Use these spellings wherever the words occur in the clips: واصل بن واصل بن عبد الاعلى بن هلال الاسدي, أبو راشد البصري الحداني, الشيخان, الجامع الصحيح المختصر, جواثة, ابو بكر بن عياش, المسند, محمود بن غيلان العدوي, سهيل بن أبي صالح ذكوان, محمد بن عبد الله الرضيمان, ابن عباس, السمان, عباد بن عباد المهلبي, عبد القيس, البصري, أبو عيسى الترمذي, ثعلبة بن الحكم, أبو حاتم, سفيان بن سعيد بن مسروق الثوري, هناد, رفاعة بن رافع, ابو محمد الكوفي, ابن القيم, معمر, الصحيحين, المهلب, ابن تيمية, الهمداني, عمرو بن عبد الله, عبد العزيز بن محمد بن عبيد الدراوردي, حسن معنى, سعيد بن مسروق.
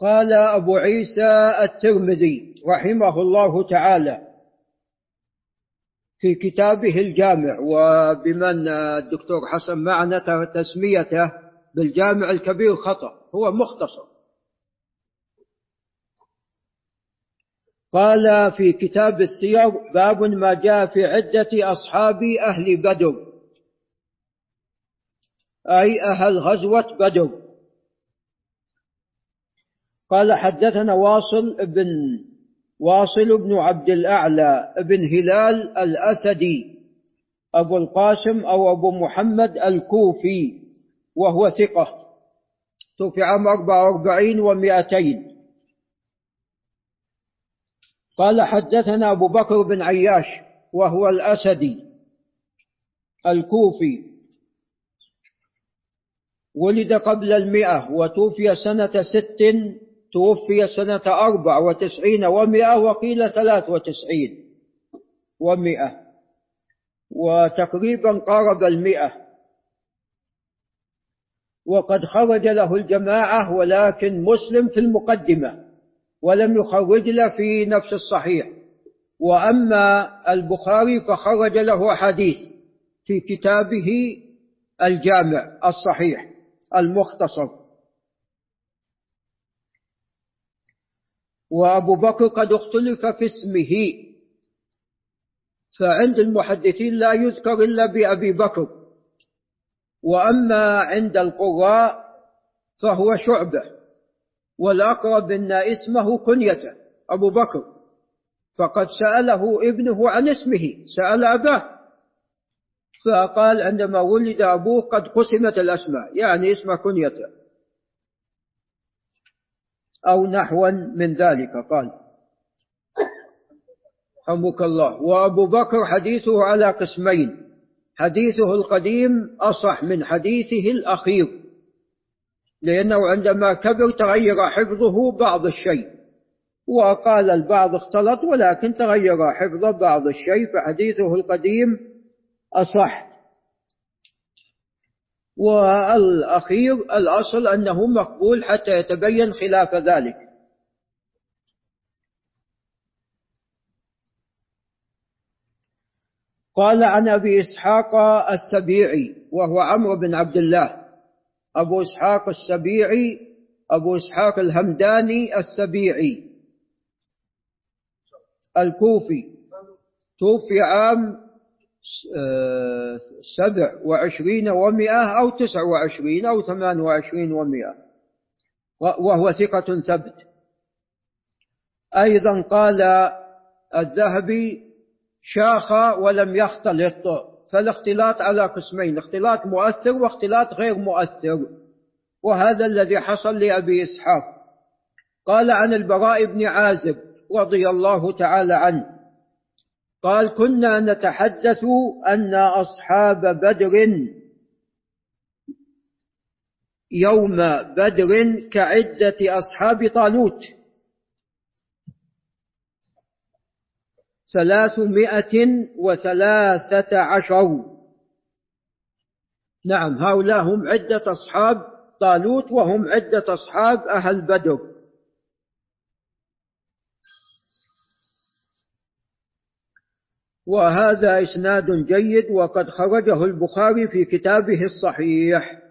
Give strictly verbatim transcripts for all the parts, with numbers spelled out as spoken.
قال أبو عيسى الترمذي رحمه الله تعالى في كتابه الجامع، وبمن الدكتور حسن معنى تسميته بالجامع الكبير خطأ، هو مختصر. قال في كتاب السير: باب ما جاء في عدة أصحاب أهل بدر، أي أهل غزوة بدر. قال: حدثنا واصل بن واصل بن عبد الاعلى بن هلال الاسدي ابو القاسم او ابو محمد الكوفي، وهو ثقة، توفي عام أربعة وأربعين ومئتين. قال: حدثنا ابو بكر بن عياش وهو الاسدي الكوفي، ولد قبل المئة وتوفي سنة ست توفي سنة أربع وتسعين ومئة وقيل ثلاث وتسعين ومئة، وتقريبا قارب المئة. وقد خرج له الجماعة، ولكن مسلم في المقدمة ولم يخرج له في نفس الصحيح، وأما البخاري فخرج له حديث في كتابه الجامع الصحيح المختصر. وأبو بكر قد اختلف في اسمه، فعند المحدثين لا يذكر إلا بأبي بكر، وأما عند القراء فهو شعبة، والأقرب أن اسمه كنيته أبو بكر، فقد سأله ابنه عن اسمه، سأل أباه فقال: عندما ولد أبوه قد قسمت الأسماء، يعني اسم كنيته أو نحوا من ذلك. قال رحمك الله: وأبو بكر حديثه على قسمين، حديثه القديم أصح من حديثه الأخير، لأنه عندما كبر تغير حفظه بعض الشيء، وقال البعض اختلط، ولكن تغير حفظه بعض الشيء، فحديثه القديم أصح. والأخير الأصل أنه مقبول حتى يتبين خلاف ذلك. قال: عن أبي إسحاق السبيعي وهو عمرو بن عبد الله أبو إسحاق السبيعي أبو إسحاق الهمداني السبيعي الكوفي، توفي عام سبع وعشرين ومئة أو تسع وعشرين أو ثمان وعشرين ومئة، وهو ثقة ثبت. أيضا قال الذهبي: شاخ ولم يختلط، فالاختلاط على قسمين: اختلاط مؤثر واختلاط غير مؤثر، وهذا الذي حصل لأبي إسحاق. قال: عن البراء بن عازب رضي الله تعالى عنه قال: كنا نتحدث أن أصحاب بدر يوم بدر كعدة أصحاب طالوت ثلاثمائة وثلاثة عشر. نعم، هؤلاء هم عدة أصحاب طالوت، وهم عدة أصحاب أهل بدر. وهذا إسناد جيد، وقد خرجه البخاري في كتابه الصحيح.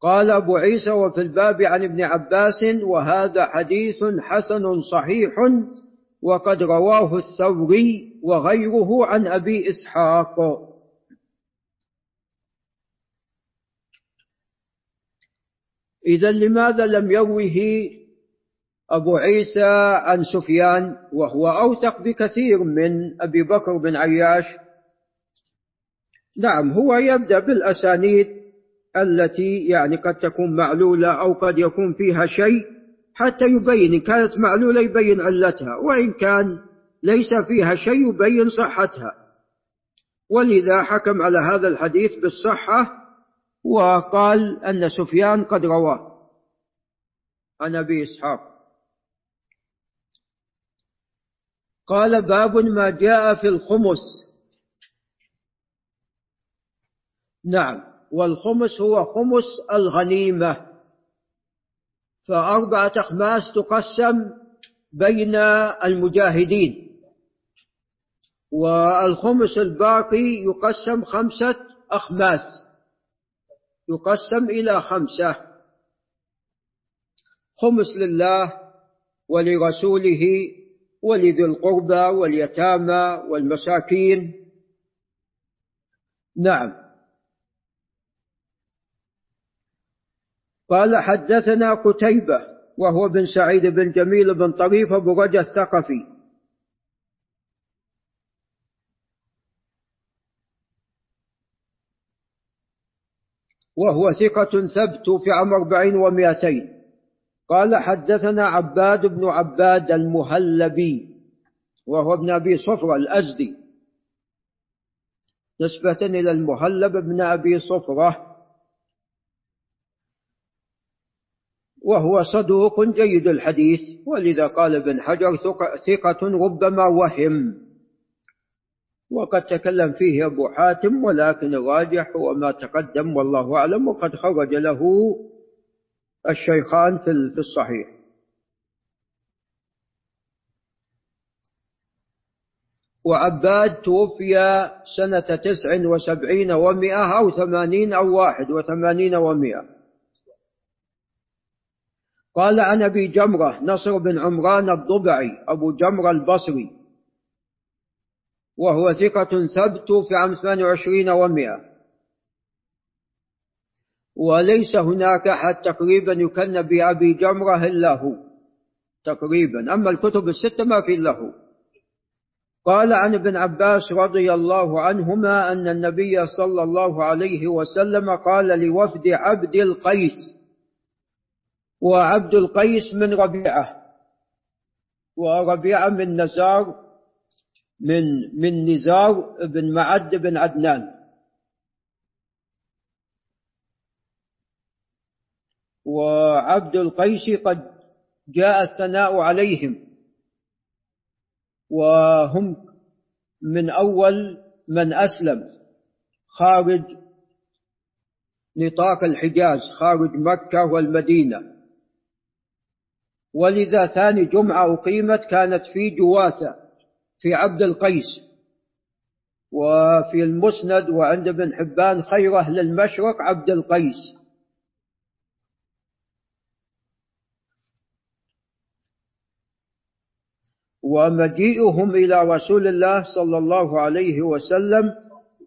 قال أبو عيسى: وفي الباب عن ابن عباس، وهذا حديث حسن صحيح، وقد رواه الثوري وغيره عن أبي إسحاق. إذن لماذا لم يروه أبو عيسى عن سفيان وهو أوثق بكثير من أبي بكر بن عياش؟ نعم، هو يبدأ بالأسانيد التي يعني قد تكون معلولة أو قد يكون فيها شيء، حتى يبين إن كانت معلولة يبين علتها، وإن كان ليس فيها شيء يبين صحتها، ولذا حكم على هذا الحديث بالصحة وقال أن سفيان قد رواه عن أبي إسحاق. قال: باب ما جاء في الخمس. نعم، والخمس هو خمس الغنيمة، فأربعة أخماس تقسم بين المجاهدين، والخمس الباقي يقسم خمسة أخماس، يقسم إلى خمسة، خمس لله ولرسوله ولذي القربى واليتامى والمساكين. نعم. قال حدثنا قتيبة وهو بن سعيد بن جميل بن طريفه برجة الثقفي، وهو ثقة ثبت في عام أربعين ومئتين. قال حدثنا عباد بن عباد المهلبي وهو ابن أبي صفرة الأزدي، نسبة إلى المهلب ابن أبي صفرة، وهو صدوق جيد الحديث، ولذا قال ابن حجر ثقة ربما وهم. وقد تكلم فيه أبو حاتم، ولكن الراجح هو ما تقدم والله أعلم، وقد خرج له الشيخان في الصحيح. وعباد توفي سنة تسع وسبعين ومئة أو ثمانين أو واحد وثمانين ومئة. قال عن أبي جمرة نصر بن عمران الضبعي أبو جمرة البصري، وهو ثقة ثبت في عام ثمان وعشرين ومئة، وليس هناك أحد تقريبا يكنى بأبي جمرة إلا هو تقريبا، أما الكتب الستة ما في إلا هو. قال عن ابن عباس رضي الله عنهما أن النبي صلى الله عليه وسلم قال لوفد عبد القيس، وعبد القيس من ربيعة، وربيعة من نزار من من نزار بن معد بن عدنان، وعبد القيس قد جاء الثناء عليهم، وهم من أول من أسلم خارج نطاق الحجاز، خارج مكة والمدينة، ولذا ثاني جمعة أقيمت كانت في جواثة في عبد القيس. وفي المسند وعند ابن حبان خير أهل المشرق عبد القيس. ومجيئهم إلى رسول الله صلى الله عليه وسلم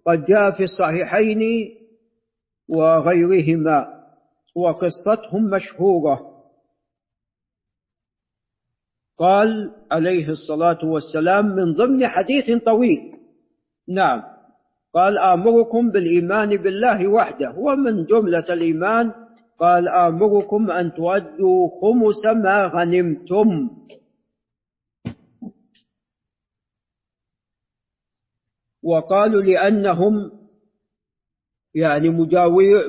قد جاء في الصحيحين وغيرهما، وقصتهم مشهورة. قال عليه الصلاة والسلام من ضمن حديث طويل، نعم، قال آمركم بالإيمان بالله وحده، ومن جملة الإيمان قال آمركم أن تؤدوا خمس ما غنمتم. وقالوا لأنهم يعني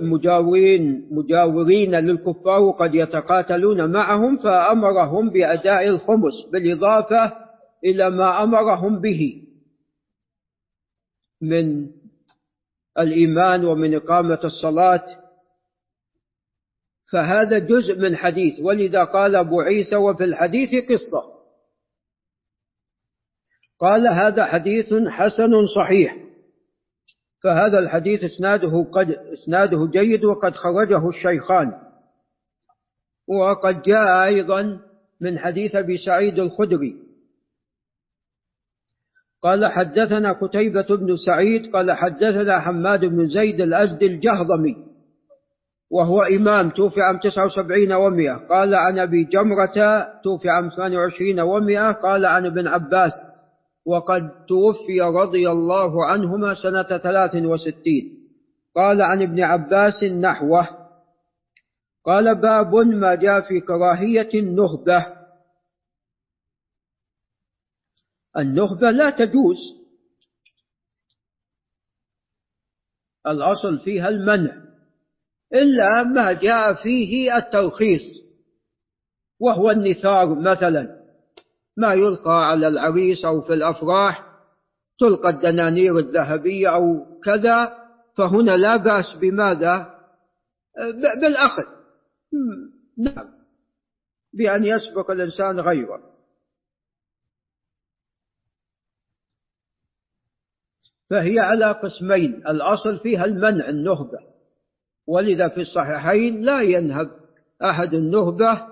مجاورين مجاورين للكفار وقد يتقاتلون معهم، فأمرهم بأداء الخمس بالإضافة إلى ما أمرهم به من الإيمان ومن إقامة الصلاة، فهذا جزء من حديث. ولذا قال أبو عيسى وفي الحديث قصة، قال هذا حديث حسن صحيح، فهذا الحديث اسناده قد اسناده جيد، وقد خرجه الشيخان. وقد جاء أيضا من حديث أبي سعيد الخدري. قال حدثنا قتيبة بن سعيد قال حدثنا حماد بن زيد الأزدي الجهضمي، وهو إمام توفي عام تسعة وسبعين ومئة. قال عن أبي جمرة توفي عام ثمان وعشرين ومئة. قال عن ابن عباس، وقد توفي رضي الله عنهما سنة ثلاث وستين. قال عن ابن عباس نحوه. قال باب ما جاء في كراهية النخبة. النخبة لا تجوز، الأصل فيها المنع، إلا ما جاء فيه الترخيص، وهو النثار مثلا، ما يلقى على العريس أو في الأفراح تلقى الدنانير الذهبية أو كذا، فهنا لا بأس بماذا؟ بالأخذ. نعم، بأن يسبق الإنسان غيره. فهي على قسمين، الأصل فيها المنع النهبة، ولذا في الصحيحين لا ينهب أحد النهبة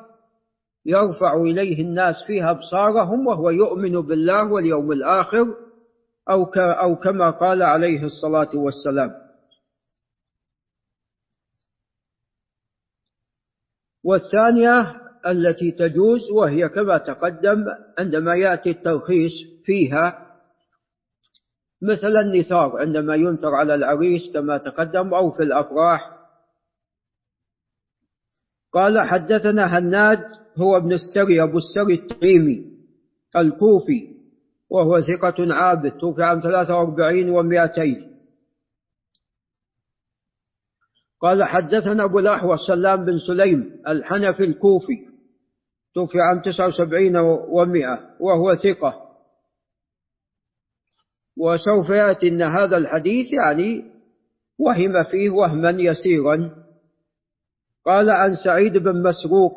يرفع إليه الناس فيها أبصارهم وهو يؤمن بالله واليوم الآخر، أو أو كما قال عليه الصلاة والسلام. والثانية التي تجوز وهي كما تقدم عندما يأتي الترخيص فيها، مثل النثار عندما ينثر على العريس كما تقدم، أو في الأفراح. قال حدثنا هناد هو ابن السري أبو السري التميمي الكوفي، وهو ثقة عابد، توفي عام ثلاثة وأربعين ومئتين. قال حدثنا أبو الأحوص سلام بن سليم الحنفي الكوفي، توفي عام تسعة وسبعين ومئة، وهو ثقة. وسوف يأتي أن هذا الحديث يعني وهم فيه وهما يسيرا. قال عن سعيد بن مسروق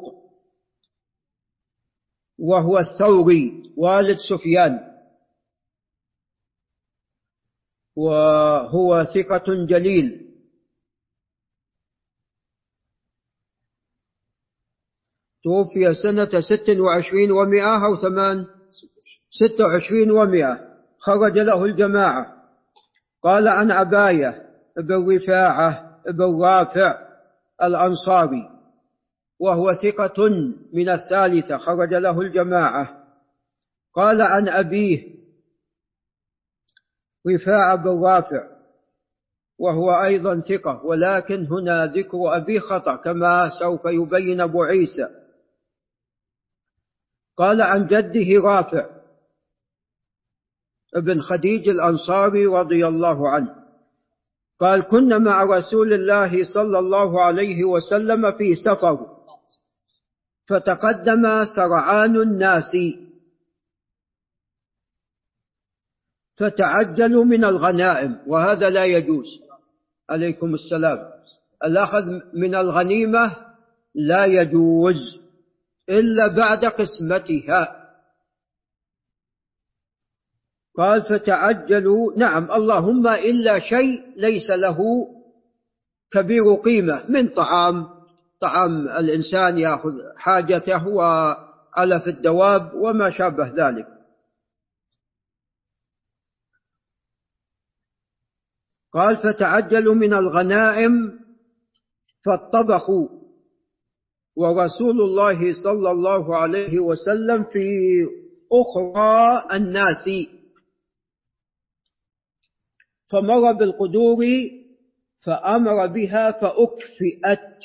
وهو الثوري والد سفيان، وهو ثقة جليل. توفي سنة ست وعشرين ومئة أو ثمان ست وعشرين ومئة، خرج له الجماعة. قال عن عباية بن رفاعة بن رافع الأنصاري، وهو ثقة من الثالثة، خرج له الجماعة. قال عن أبيه رفاعة بن رافع، وهو أيضا ثقة، ولكن هنا ذكر أبيه خطأ كما سوف يبين أبو عيسى. قال عن جده رافع ابن خديج الانصاري رضي الله عنه قال: كنا مع رسول الله صلى الله عليه وسلم في سفر، فتقدم سرعان الناس فتعجلوا من الغنائم، وهذا لا يجوز. عليكم السلام. الأخذ من الغنيمة لا يجوز إلا بعد قسمتها. قال فتعجلوا، نعم، اللهم إلا شيء ليس له كبير قيمة من طعام طعام الإنسان يأخذ حاجته، وعلف الدواب وما شابه ذلك. قال فتعجلوا من الغنائم فاطبخوا، ورسول الله صلى الله عليه وسلم في أخرى الناس، فمر بالقدور فأمر بها فأكفئت.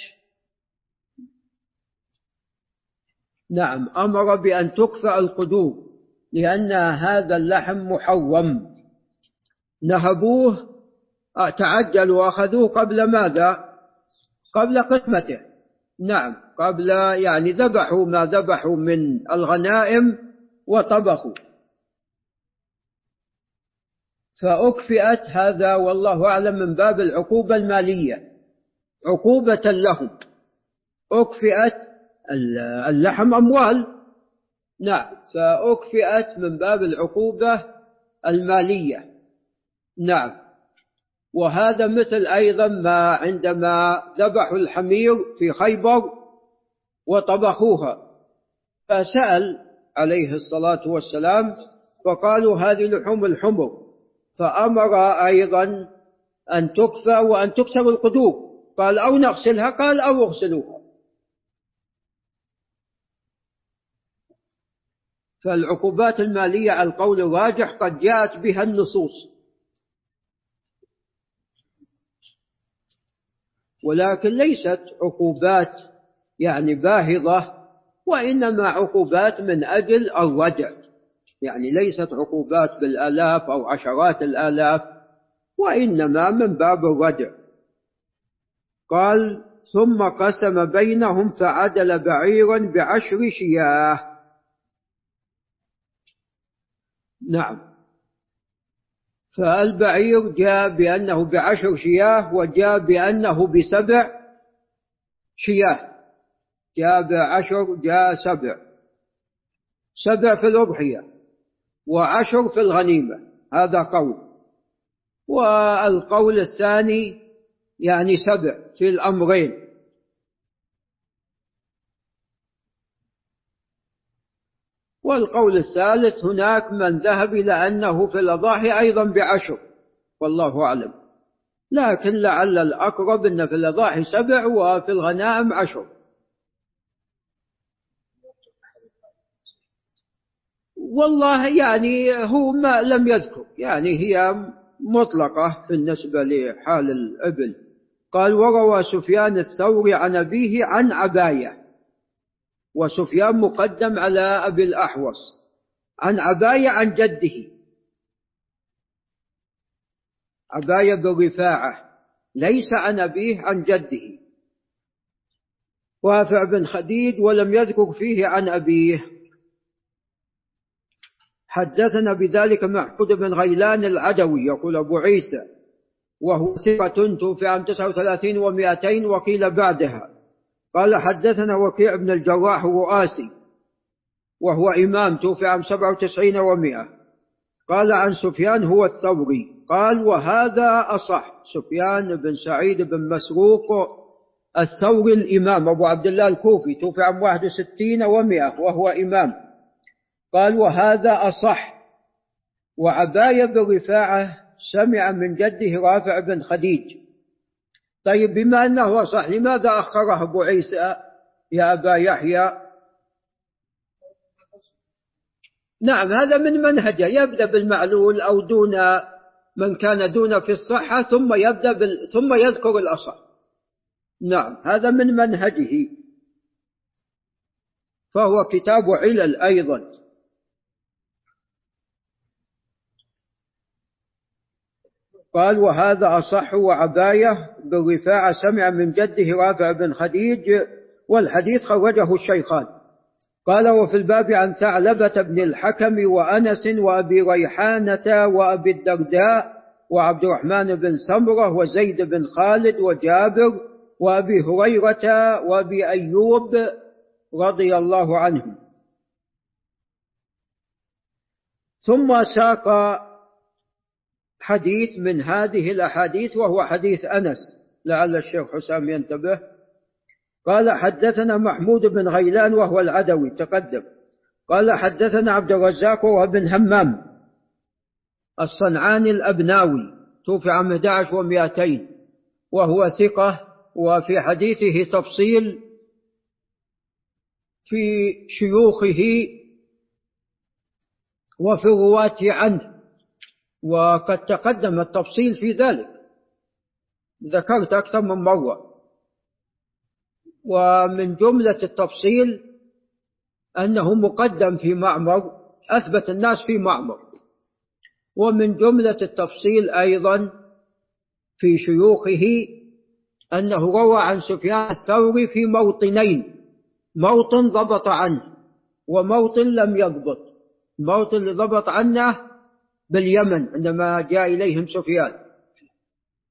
نعم، أمر بأن تكفأ القدور لأن هذا اللحم محرم. نهبوه، تعجلوا وأخذوه قبل ماذا؟ قبل قسمته. نعم، قبل يعني ذبحوا ما ذبحوا من الغنائم وطبخوا فأكفئت. هذا والله أعلم من باب العقوبة المالية، عقوبة لهم. أكفئت اللحم أموال، نعم، فأكفئت من باب العقوبة المالية. نعم، وهذا مثل أيضا ما عندما ذبحوا الحمير في خيبر وطبخوها، فسأل عليه الصلاة والسلام فقالوا هذه لحوم الحمر، فأمر أيضا أن تكفى وأن تكسر القدور. قال أو نغسلها، قال أو اغسلوها. فالعقوبات المالية على القول الراجح قد جاءت بها النصوص، ولكن ليست عقوبات يعني باهظة، وإنما عقوبات من أجل الردع، يعني ليست عقوبات بالآلاف أو عشرات الآلاف، وإنما من باب الردع. قال ثم قسم بينهم فعدل بعيرا بعشر شياه. نعم، فالبعير جاء بأنه بعشر شياه، وجاء بأنه بسبع شياه، جاء بعشر، جاء سبع سبع في الأضحية وعشر في الغنيمة، هذا قول. والقول الثاني يعني سبع في الأمرين. والقول الثالث هناك من ذهب إلى أنه في الأضاحي أيضا بعشر، والله أعلم، لكن لعل الأقرب أن في الأضاحي سبع وفي الغنائم عشر. والله يعني هو ما لم يذكر، يعني هي مطلقة بالنسبة لحال الإبل. قال وروى سفيان الثوري عن أبيه عن عباية، وسفيان مقدم على أبي الأحوص، عن عباية عن جده عباية بن رفاعة، ليس عن أبيه عن جده رافع بن خديج، ولم يذكر فيه عن أبيه. حدثنا بذلك محمود بن غيلان العدوي، يقول أبو عيسى وهو ثقة توفي عام تسعة وثلاثين ومئتين وقيل بعدها، قال حدثنا وكيع بن الجراح الرؤاسي وهو إمام توفي عام سبعة وتسعين ومئة، قال عن سفيان هو الثوري. قال وهذا أصح، سفيان بن سعيد بن مسروق الثوري الإمام أبو عبد الله الكوفي توفي عام واحد وستين ومئة وهو إمام. قال وهذا أصح. وعباية بن رفاعة سمع من جده رافع بن خديج. طيب بما أنه صح، لماذا أخره أبو عيسى يا أبا يحيى؟ نعم، هذا من منهجه، يبدأ بالمعلول أو دون من كان دون في الصحة ثم يبدأ بال... ثم يذكر الأصح. نعم، هذا من منهجه، فهو كتاب علل أيضا. قال وهذا أصح. وعباية بن رفاعة سمع من جده رافع بن خديج، والحديث خرجه الشيخان. قال وفي الباب عن ثعلبة بن الحكم وأنس وأبي ريحانة وأبي الدرداء وعبد الرحمن بن سمرة وزيد بن خالد وجابر وأبي هريرة وأبي أيوب رضي الله عنهم. ثم ساق حديث من هذه الأحاديث وهو حديث أنس، لعل الشيخ حسام ينتبه. قال حدثنا محمود بن غيلان وهو العدوي تقدم، قال حدثنا عبد الرزاق وهو بن همام الصنعاني الأبناوي توفي عام أحد عشر ومئتين وهو ثقة، وفي حديثه تفصيل في شيوخه وفي الرواة عنه، وقد تقدم التفصيل في ذلك، ذكرت أكثر من مرة. ومن جملة التفصيل أنه مقدم في معمر، أثبت الناس في معمر. ومن جملة التفصيل أيضا في شيوخه أنه روى عن سفيان الثوري في موطنين، موطن ضبط عنه وموطن لم يضبط. الموطن اللي ضبط عنه باليمن عندما جاء إليهم سفيان،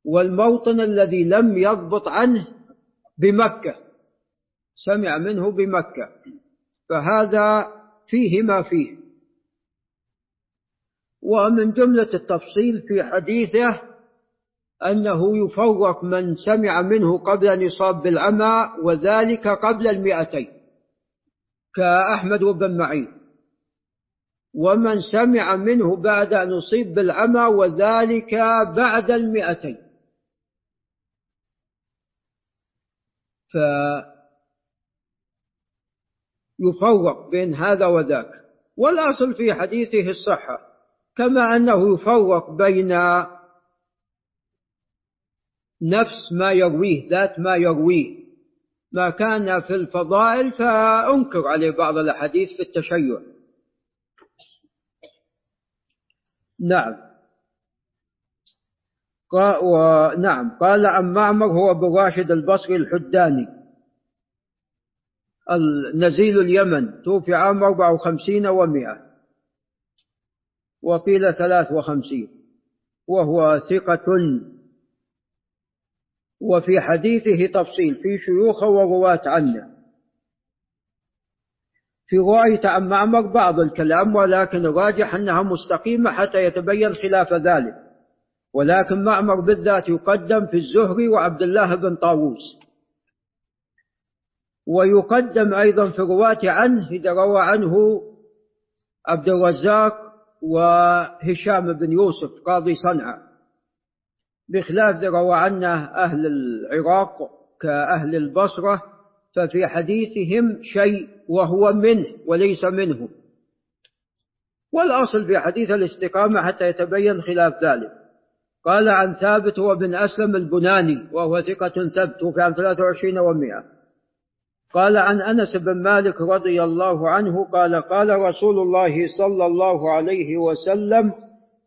والموطن الذي لم يضبط عنه بمكة، سمع منه بمكة، فهذا فيه ما فيه. ومن جملة التفصيل في حديثه أنه يفرق من سمع منه قبل أن يصاب بالعمى، وذلك قبل المئتين كأحمد وابن معين، ومن سمع منه بعد أن أصيب بالعمى وذلك بعد المئتين. فيفرق بين هذا وذاك، والأصل في حديثه الصحة، كما أنه يفرق بين نفس ما يرويه ذات ما يرويه. ما كان في الفضائل فأنكر عليه بعض الأحاديث في التشيع. نعم. قال و... نعم قال عن معمر هو أبو راشد البصري الحداني النزيل اليمن توفي عام أربعة وخمسين ومئة وقيل ثلاث وخمسين، وهو ثقة. وفي حديثه تفصيل في شيوخه ورواة عنه. في رواية عن معمر بعض الكلام، ولكن الراجح أنها مستقيمة حتى يتبين خلاف ذلك، ولكن معمر بالذات يقدم في الزهري وعبد الله بن طاووس، ويقدم أيضا في رواة عنه إذا روى عنه عبد الرزاق وهشام بن يوسف قاضي صنعاء، بخلاف إذا روى عنه أهل العراق كأهل البصرة ففي حديثهم شيء وهو منه وليس منه. والأصل في حديث الاستقامة حتى يتبين خلاف ذلك. قال عن ثابت وابن أسلم البناني وهو ثقة ثبت، وكان ثلاثة وعشرين ومئة. قال عن أنس بن مالك رضي الله عنه قال قال رسول الله صلى الله عليه وسلم: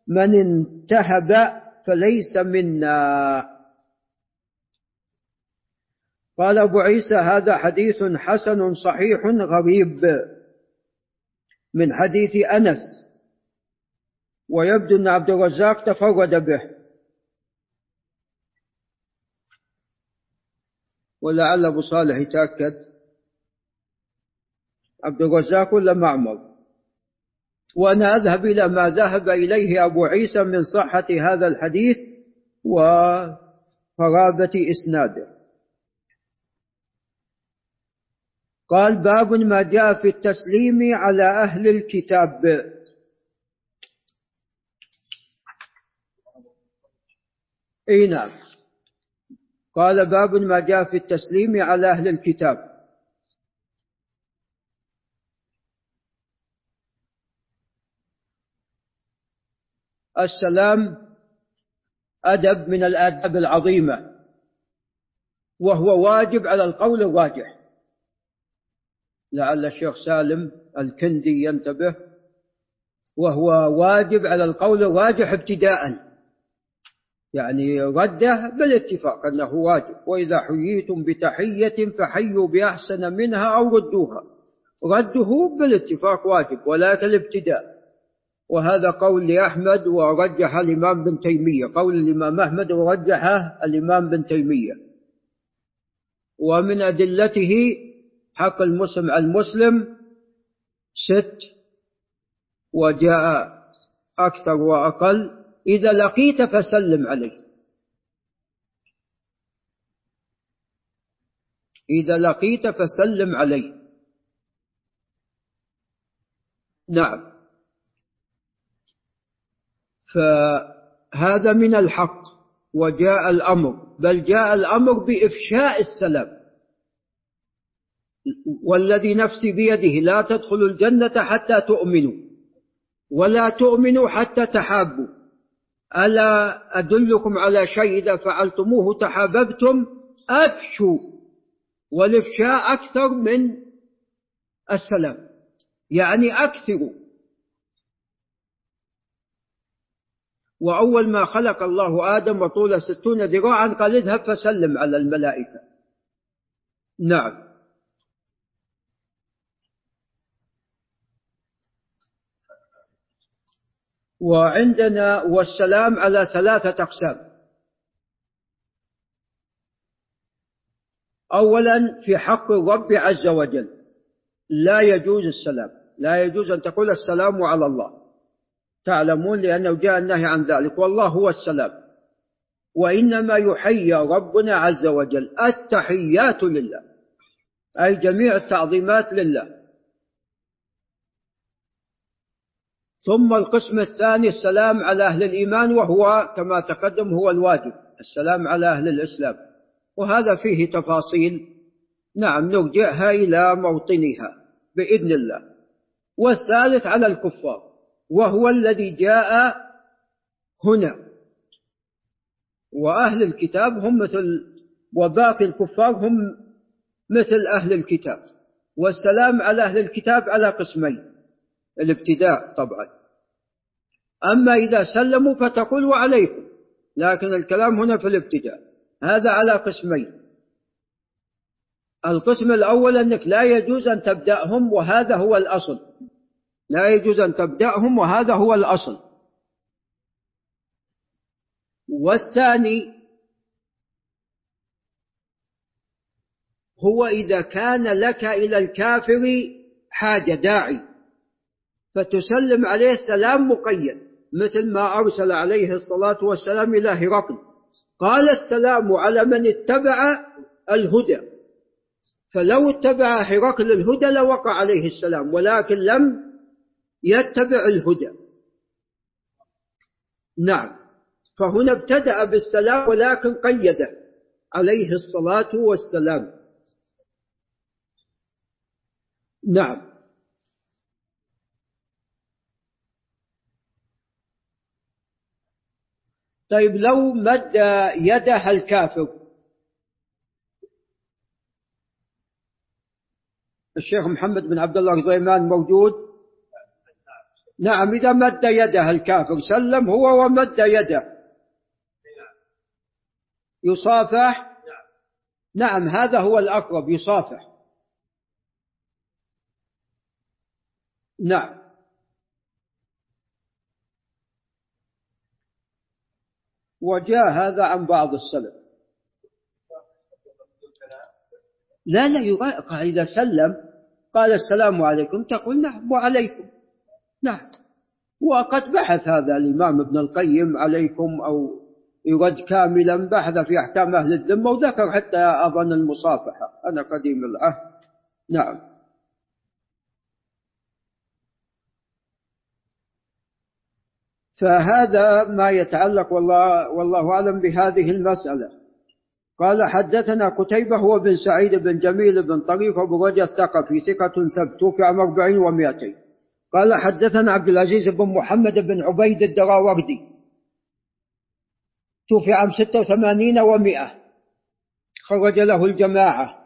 من انتهب فليس منا. قال أبو عيسى: هذا حديث حسن صحيح غريب من حديث أنس، ويبدو أن عبد الرزاق تفرد به، ولعل أبو صالح يتأكد. عبد الرزاق ولا معمر؟ وأنا أذهب إلى ما ذهب إليه أبو عيسى من صحة هذا الحديث وقرابة إسناده. قال: باب ما جاء في التسليم على أهل الكتاب. أي نعم. قال: باب ما جاء في التسليم على أهل الكتاب. السلام أدب من الآداب العظيمة، وهو واجب على القول الراجح. لعل الشيخ سالم الكندي ينتبه، وهو واجب على القول الراجح ابتداء، يعني رده بالاتفاق أنه واجب. وإذا حييتم بتحية فحيوا بأحسن منها أو ردوها، رده بالاتفاق واجب ولكن الابتداء. وهذا قول لأحمد ورجح الإمام بن تيمية، قول الإمام أحمد ورجحه الإمام بن تيمية. ومن أدلته حق المسلم على المسلم ست، وجاء أكثر وأقل: إذا لقيت فسلم عليه، إذا لقيت فسلم عليه. نعم، فهذا من الحق. وجاء الأمر، بل جاء الأمر بإفشاء السلام: والذي نفسي بيده لا تدخلوا الجنة حتى تؤمنوا، ولا تؤمنوا حتى تحابوا، ألا أدلكم على شيء إذا فعلتموه تحاببتم؟ أفشوا. والإفشاء أكثر من السلام، يعني أكثروا. وأول ما خلق الله آدم وطول ستون ذراعا قال: اذهب فسلم على الملائكة. نعم. وعندنا والسلام على ثلاثة أقسام. أولا، في حق الرب عز وجل لا يجوز السلام، لا يجوز أن تقول السلام على الله، تعلمون، لأنه جاء النهي عن ذلك، والله هو السلام، وإنما يحيي ربنا عز وجل: التحيات لله، أي جميع التعظيمات لله. ثم القسم الثاني السلام على أهل الإيمان، وهو كما تقدم هو الواجب، السلام على أهل الإسلام. وهذا فيه تفاصيل، نعم، نرجعها إلى موطنها بإذن الله. والثالث على الكفار، وهو الذي جاء هنا. وأهل الكتاب هم مثل، وباقي الكفار هم مثل أهل الكتاب. والسلام على أهل الكتاب على قسمين: الابتداء طبعا، أما إذا سلموا فتقول وعليكم، لكن الكلام هنا في الابتداء. هذا على قسمين: القسم الأول أنك لا يجوز أن تبدأهم، وهذا هو الأصل، لا يجوز أن تبدأهم، وهذا هو الأصل. والثاني هو إذا كان لك إلى الكافر حاجة داعي فتسلم عليه السلام مقيد، مثل ما أرسل عليه الصلاة والسلام إلى هرقل قال السلام على من اتبع الهدى، فلو اتبع هرقل الهدى لوقع عليه السلام، ولكن لم يتبع الهدى. نعم، فهنا ابتدأ بالسلام ولكن قيده عليه الصلاة والسلام. نعم، طيب لو مد يده الكافر، الشيخ محمد بن عبد الله الرضيمان موجود؟ نعم، إذا مد يده الكافر سلم هو ومد يده يصافح. نعم، هذا هو الأقرب، يصافح. نعم، وجاء هذا عن بعض السلف. لا لا يراقع، إذا سلم قال السلام عليكم تقول نعم وعليكم. نعم، وقد بحث هذا الإمام ابن القيم عليكم أو يرد كاملا، بحث في أحكام أهل الذمة وذكر حتى أظن المصافحة، أنا قديم العهد. نعم، فهذا ما يتعلق والله, والله أعلم بهذه المسألة. قال حدثنا قتيبة هو بن سعيد بن جميل بن طريفه أبو رجاء الثقفي ثقة ثبت توفي عام أربعين ومئتين. قال حدثنا عبد العزيز بن محمد بن عبيد الدراوردي توفي عام ستة وثمانين ومئة، خرج له الجماعة،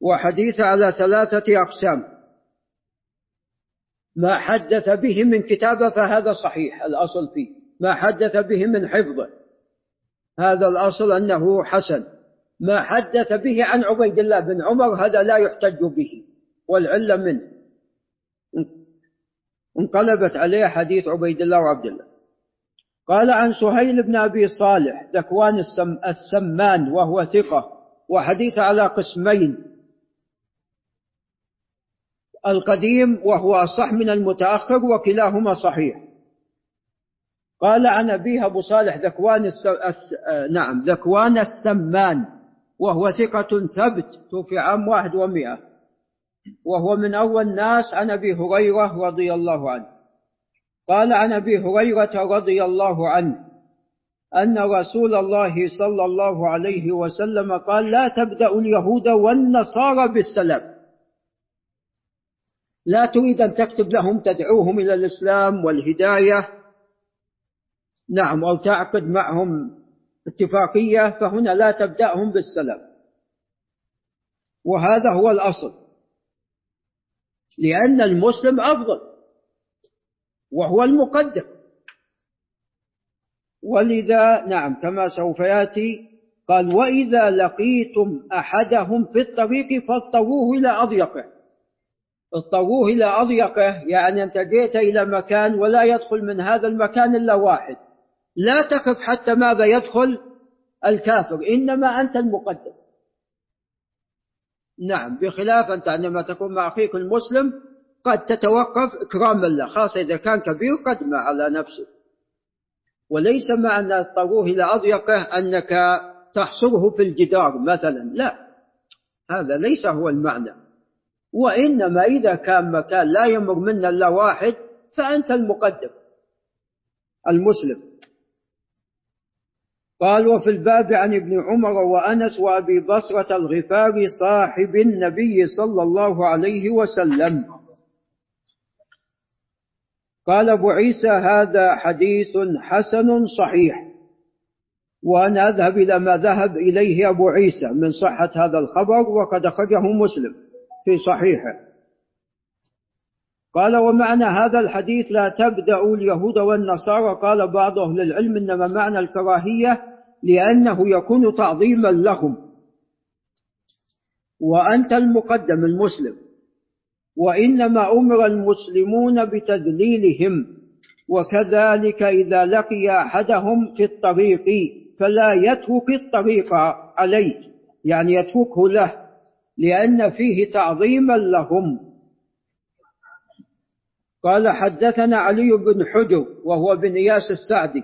وحديث على ثلاثة أقسام: ما حدث به من كتابه فهذا صحيح، الأصل فيه ما حدث به من حفظه، هذا الأصل أنه حسن. ما حدث به عن عبيد الله بن عمر هذا لا يحتج به، والعلة منه انقلبت عليه حديث عبيد الله وعبد الله. قال عن سهيل بن أبي صالح ذكوان السمان وهو ثقة، وحديث على قسمين: القديم وهو أصح من المتأخر وكلاهما صحيح. قال عن أبيه أبو صالح ذكوان الس... الس... نعم ذكوان السمان وهو ثقة ثبت توفي عام واحد ومئة، وهو من أول الناس عن أبي هريرة رضي الله عنه. قال عن أبي هريرة رضي الله عنه أن رسول الله صلى الله عليه وسلم قال: لا تبدأ اليهود والنصارى بالسلام. لا تريد أن تكتب لهم تدعوهم إلى الإسلام والهداية، نعم، أو تعقد معهم اتفاقية، فهنا لا تبدأهم بالسلام، وهذا هو الأصل، لأن المسلم أفضل وهو المقدم. ولذا نعم كما سوف يأتي قال: وإذا لقيتم أحدهم في الطريق فاضطروه إلى أضيقه. اضطروه إلى أضيقه يعني أنت جئت إلى مكان ولا يدخل من هذا المكان إلا واحد، لا تقف حتى ماذا يدخل الكافر، إنما أنت المقدم. نعم، بخلاف أنت عندما تكون مع أخيك المسلم قد تتوقف إكراما له، خاصة إذا كان كبير قدمه على نفسه، وليس معنى اضطروه إلى أضيقه أنك تحصره في الجدار مثلا، لا، هذا ليس هو المعنى، وإنما إذا كان مكان لا يمر منا إلا واحد فأنت المقدم المسلم. قال: وفي الباب عن ابن عمر وأنس وأبي بصرة الغفاري صاحب النبي صلى الله عليه وسلم. قال أبو عيسى: هذا حديث حسن صحيح، وأنا أذهب إلى ما ذهب إليه أبو عيسى من صحة هذا الخبر، وقد أخرجه مسلم في صحيحه. قال: ومعنى هذا الحديث لا تبدأوا اليهود والنصارى، قال بعض أهل العلم إنما معنى الكراهية لأنه يكون تعظيما لهم، وأنت المقدم المسلم، وإنما أمر المسلمون بتذليلهم، وكذلك إذا لقي أحدهم في الطريق فلا يترك الطريق عليه، يعني يتركه له، لأن فيه تعظيما لهم، قال حدثنا علي بن حجر وهو بن إياس السعدي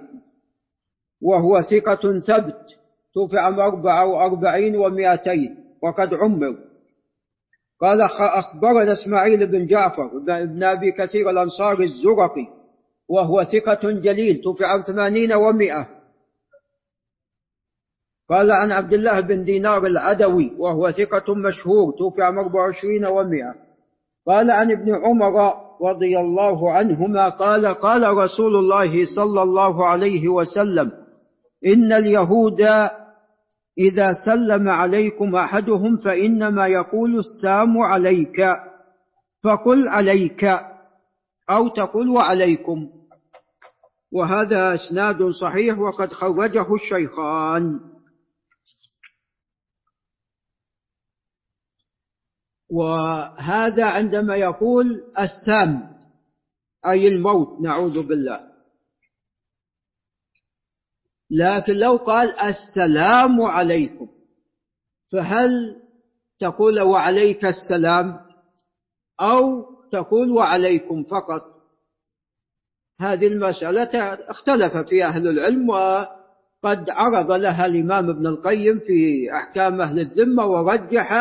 وهو ثقة ثبت توفي عام أربعة وأربعين ومائتين وقد عمر. قال أخبرنا إسماعيل بن جعفر بن أبي كثير الأنصاري الزرقي وهو ثقة جليل توفي عام ثمانين ومائة. قال عن عبد الله بن دينار العدوي وهو ثقة مشهور توفي عام أربعة وعشرين ومائة. قال عن ابن عمر رضي الله عنهما قال قال رسول الله صلى الله عليه وسلم إن اليهود إذا سلم عليكم أحدهم فإنما يقول السلام عليك فقل عليك أو تقول وعليكم. وهذا إسناد صحيح وقد خرجه الشيخان. وهذا عندما يقول السام أي الموت نعوذ بالله. لكن لو قال السلام عليكم فهل تقول وعليك السلام أو تقول وعليكم فقط؟ هذه المسألة اختلف في أهل العلم وقد عرض لها الإمام ابن القيم في أحكام أهل الذمة ورجح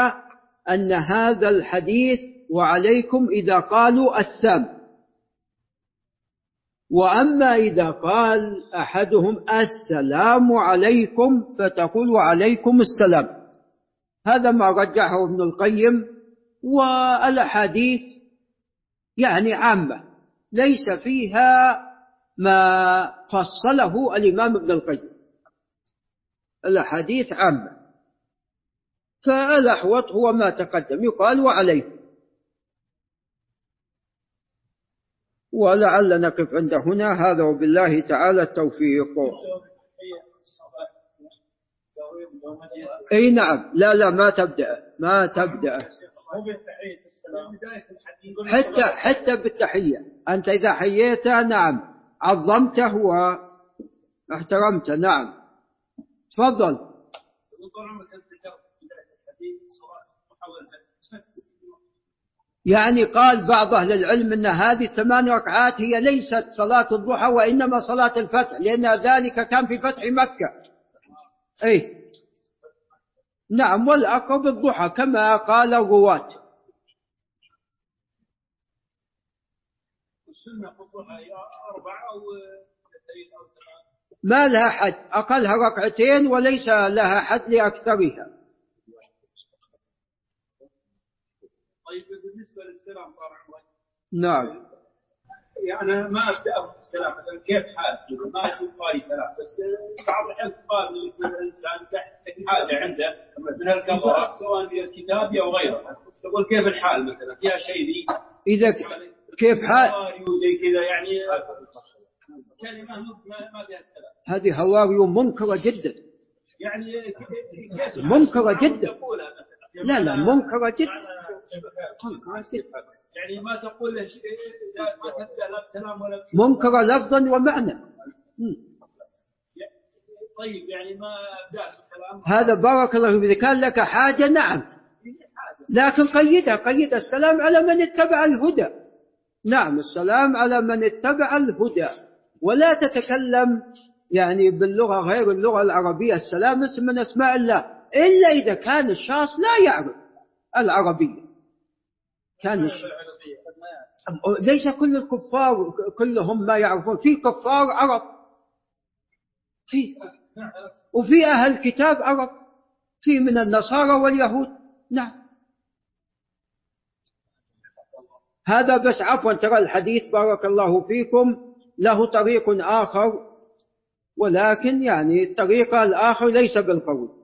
أن هذا الحديث وعليكم إذا قالوا السام. وأما إذا قال أحدهم السلام عليكم فتقول وعليكم السلام. هذا ما رجحه ابن القيم. والأحاديث يعني عامة ليس فيها ما فصله الإمام ابن القيم، الأحاديث عامة. فالأحوط هو ما تقدم يقال وعليه. ولعل نقف عند هنا هذا وبالله تعالى التوفيق. أي نعم. لا لا ما تبدأ ما تبدأ حتى حتى بالتحية. أنت إذا حييت نعم عظمته واحترمته. نعم تفضل. يعني قال بعض أهل العلم أن هذه ثمان ركعات هي ليست صلاة الضحى وإنما صلاة الفتح لأن ذلك كان في فتح مكة. أي نعم. والأقرب الضحى كما قال الرواة. ما لها حد، أقلها ركعتين وليس لها حد لأكثرها. طيب بالنسبه للسلام طبعا. نعم. يعني ما ابدا بالسلام كيف حالك؟ ما اشوف طاري سلام بس بعض الحين قابل الانسان تحت حاله عنده من الكبار سواء في الكتاب او غيره. تقول كيف الحال مثلا؟ يا شيدي اذا كيف حال؟ كذا يعني كلمه ما فيها سلام. هذه هواري منكره جدا. يعني منكره جدا. لا لا منكره جدا. يعني ما تقول له شيء ما تبدا لا بكلام ولا منكر لفظا ومعنى. طيب يعني ما ابدا الكلام هذا بارك الله. اذا كان لك حاجه نعم، لكن قيدها قيد السلام على من اتبع الهدى. نعم السلام على من اتبع الهدى. ولا تتكلم يعني باللغه غير اللغه العربيه. السلام اسم من اسماء الله الا اذا كان الشخص لا يعرف العربيه. كان ليس كل الكفار كلهم ما يعرفون. في كفار عرب في وفي أهل كتاب عرب، في من النصارى واليهود. نعم هذا بس عفوا. ترى الحديث بارك الله فيكم له طريق آخر، ولكن يعني الطريق الآخر ليس بالقول.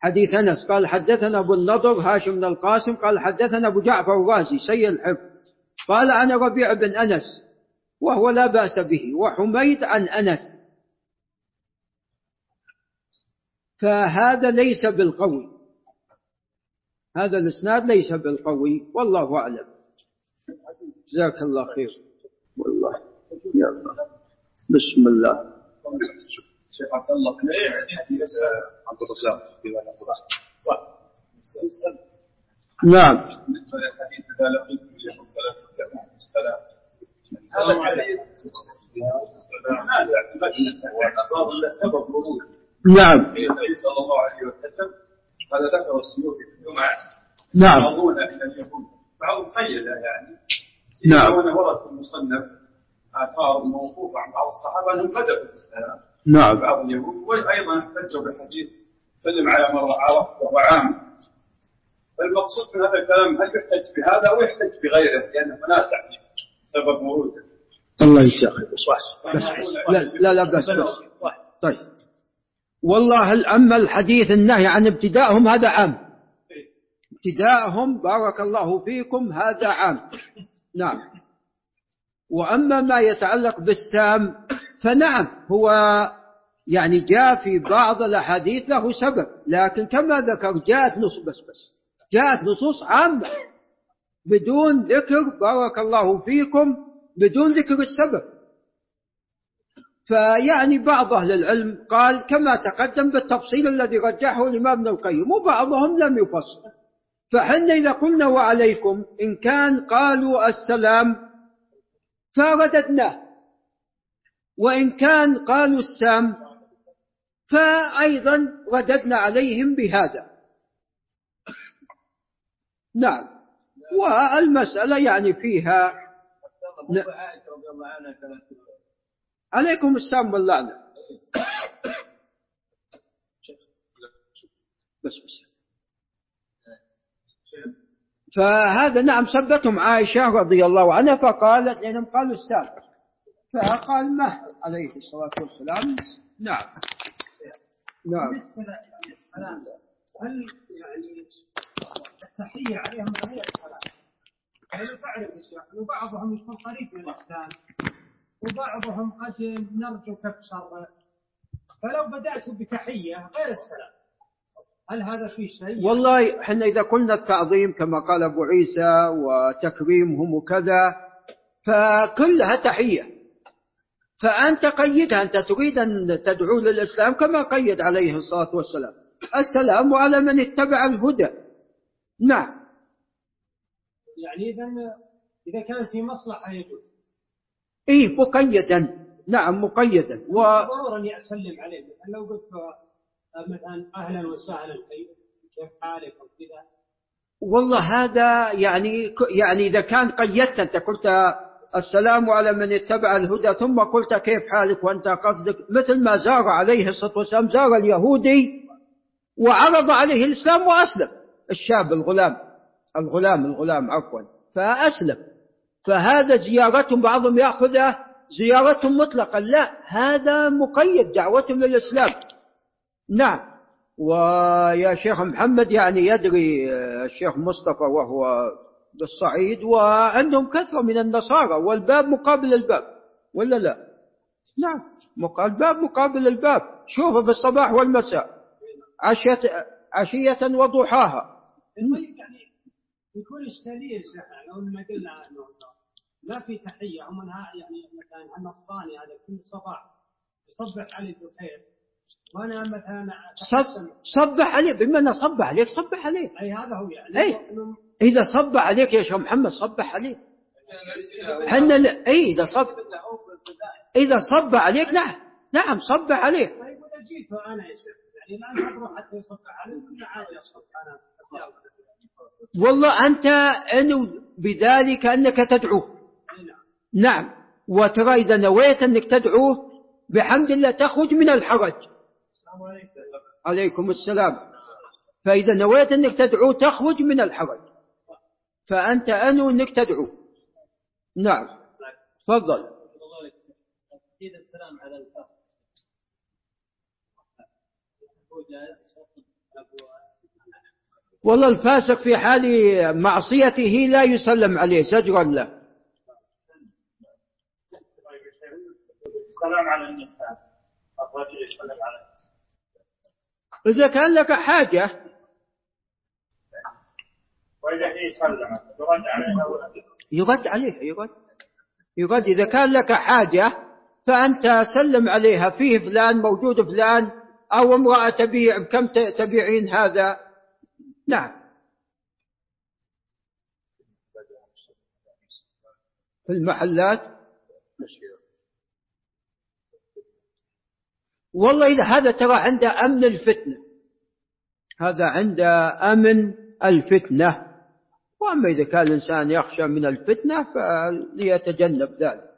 حديث أنس قال حدثنا أبو النضر هاشم بن القاسم قال حدثنا أبو جعفر الرازي سيء الحفظ قال أنا ربيع بن أنس وهو لا بأس به وحميد عن أنس. فهذا ليس بالقوي، هذا الإسناد ليس بالقوي والله أعلم. جزاك الله خير. والله يا الله بسم الله. شيخ عبد الله بن حديث عبد الرزاق في هذا القرآن. نعم. بالنسبة لحديث لا لقيت اليهود ولا تتبعهم السلام. هذا الحديث نازع في المسجد وأصاب سبب ورود. نعم. النبي صلى الله عليه وسلم هذا ذكر السيوطي في الجمعة. نعم. بعضنا من اليهود بعض خيل يعني. نعم. ورد في المصنف آثار موقوفة عن بعض الصحابة أنهم بدأوا بالسلام. نعم. بعض اليهود وأيضا احتجوا بالحديث سلم على من رعاه وطعامه. فالمقصود من هذا الكلام هل يحتج بهذا أو يحتج بغيره لأنه منازع فيه سبب وروده. الله يسخر وصح. لا لا لا بس طيب. والله أما الحديث النهي عن ابتداءهم هذا عام. ابتداءهم بارك الله فيكم هذا عام. نعم. وأما ما يتعلق بالسام فنعم هو يعني جاء في بعض الأحاديث له سبب، لكن كما ذكر جاءت نص بس بس جاءت نصوص عامة بدون ذكر بارك الله فيكم بدون ذكر السبب. فيعني بعض أهل العلم قال كما تقدم بالتفصيل الذي رجحه الإمام ابن القيم، وبعضهم لم يفصل. فحنا إذا قلنا وعليكم إن كان قالوا السلام فرددناه، وإن كان قالوا السام فأيضا رددنا عليهم بهذا. نعم. والمسألة يعني فيها ن... عليكم السام واللعنة. بس بس فهذا نعم سبتهم عائشة رضي الله عنها فقالت لأنهم قالوا السام فقال ما عليه الصلاة والسلام. نعم. نعم. بالنسبة للسلام هل يعني التحية عليهم عليه السلام هل تعرف الشيء؟ وبعضهم يكون قريب من الإسلام وبعضهم قد نرجو كف شر، فلو بدأت بتحية غير السلام هل هذا فيه شيء؟ والله حنا إذا قلنا التعظيم كما قال أبو عيسى وتكريمهم وكذا فكلها تحية، فأنت قيدها، أنت تريد أن تدعو للإسلام كما قيد عليه الصلاة والسلام السلام وعلى من اتبع الهدى. نعم. يعني إذا إذا كان في مصلحة يجوز. إيه مقيدا. نعم مقيدا. وضرورا يسلم عليه لو قلت مثلا أهلا وسهلا كيف حالك أو كذا. والله هذا يعني يعني إذا كان قيدت أنت قلت السلام على من اتبع الهدى ثم قلت كيف حالك وأنت قصدك مثل ما زار عليه الصلاة والسلام زار اليهودي وعرض عليه الإسلام وأسلم الشاب الغلام الغلام الغلام عفوا فأسلم. فهذا زيارتهم بعضهم يأخذها زيارتهم مطلقا، لا هذا مقيد دعوتهم للإسلام. نعم. ويا شيخ محمد يعني يدري الشيخ مصطفى وهو بالصعيد وعندهم كثرة من النصارى والباب مقابل الباب ولا لا؟ نعم الباب مقابل الباب. شوفه في الصباح والمساء عشية عشية وضحاها. يعني يكون إشكالية لو ما قلنا عنه ما في تحية عملها يعني مثلا النصراني هذا كل صباح يصبح علي بالخير وأنا مثلا صبح عليه بما أنا صبح عليك صبح عليه. أي هذا هو يعني. أي. إذا صب عليك يا شيخ محمد صب عليك. حنا إيه إذا صب إذا صب عليك نعم نعم صب عليك. إذا جيت أنا يا شيخ يعني ما أروح حتى يصب عليك ولا عادي أصب أنا. والله أنت أنو بذلك أنك تدعوه. نعم. وترى إذا نويت أنك تدعوه بحمد الله تخرج من الحرج. عليكم السلام. فإذا نويت أنك تدعوه تخرج من الحرج. فأنت أنو أنك تدعو. نعم تفضل. تأكيد السلام على الفصل والله الفاسق في حال معصيته لا يسلم عليه زجرا له. السلام على النساء الرجل يسلم على النساء إذا كان لك حاجة يرد عليه يرد عليه يرد يرد إذا كان لك حاجة فأنت سلم عليها فيه فلان موجود فلان أو امرأة تبيع بكم تبيعين هذا. نعم في المحلات والله إذا هذا ترى عنده أمن الفتنة، هذا عنده أمن الفتنة. وأما إذا كان الإنسان يخشى من الفتنة فليتجنب ذلك.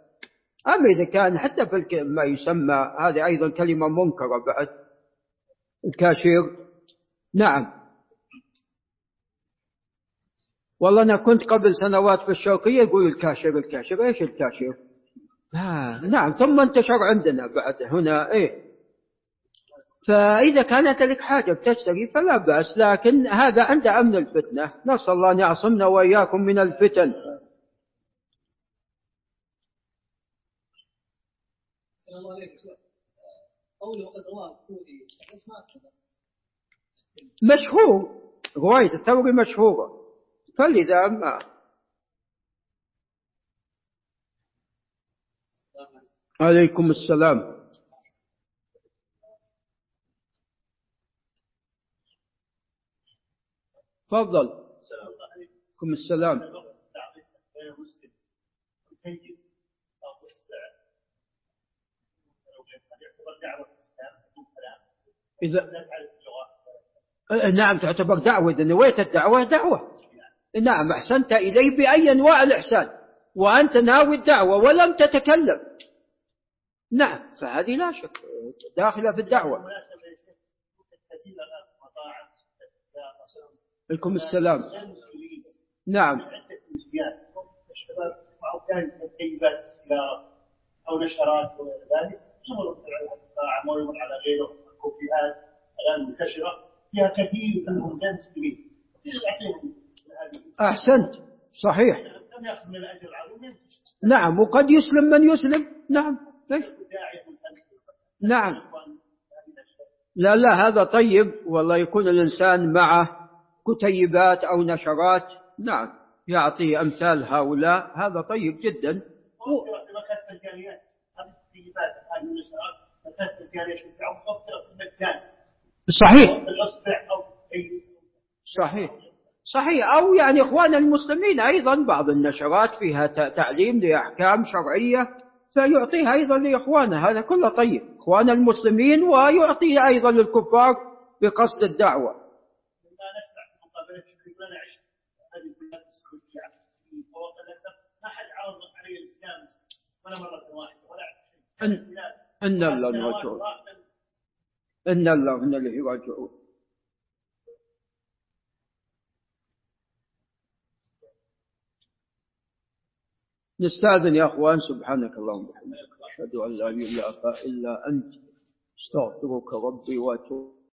أما إذا كان حتى في ما يسمى، هذه أيضا كلمة منكرة بعد، الكاشير. نعم والله أنا كنت قبل سنوات في الشرقية يقول الكاشير الكاشير، إيش الكاشير؟ آه نعم، ثم انتشر عندنا بعد هنا. إيه فإذا كانت لك حاجة بتشتري فلا بأس، لكن هذا عنده أمن الفتنة. نسأل الله أن يعصمنا وإياكم من الفتن. الله عليك قوله وقد رواه الثوري مشهور، رواية الثوري مشهورة، فلذا ما عليكم السلام. تفضل. عليكم السلام. إذا نعم تعتبر دعوة، إذا نويت الدعوة دعوة. نعم أحسنت إليه بأي أنواع الإحسان، وأنت ناوي الدعوة ولم تتكلم. نعم فهذه لا شك داخلة في الدعوة. عليكم السلام. نعم أو نشرات ذلك يمر على مولود على غيره الكوفيات الآن منتشرة فيها كثير من الهمدان المسلمين. أحسنت صحيح. لم يأخذ من الأجر العظيم. نعم وقد يسلم من يسلم. نعم طيب. نعم لا لا هذا طيب والله، يكون الإنسان معه كتيبات أو نشرات نعم يعطي أمثال هؤلاء، هذا طيب جدا. صحيح صحيح صحيح. أو يعني إخوان المسلمين أيضا بعض النشرات فيها تعليم لأحكام شرعية فيعطيها أيضا لإخوانه، هذا كله طيب، إخوان المسلمين، ويعطي أيضا للكفار بقصد الدعوة. إن إن الله راجعون إن الله إن الله راجعون. نستأذن يا أخوان. سبحانك اللهم وبحمدك، أشهد أن لا إله إلا أنت، استغفرك ربي وأتوب.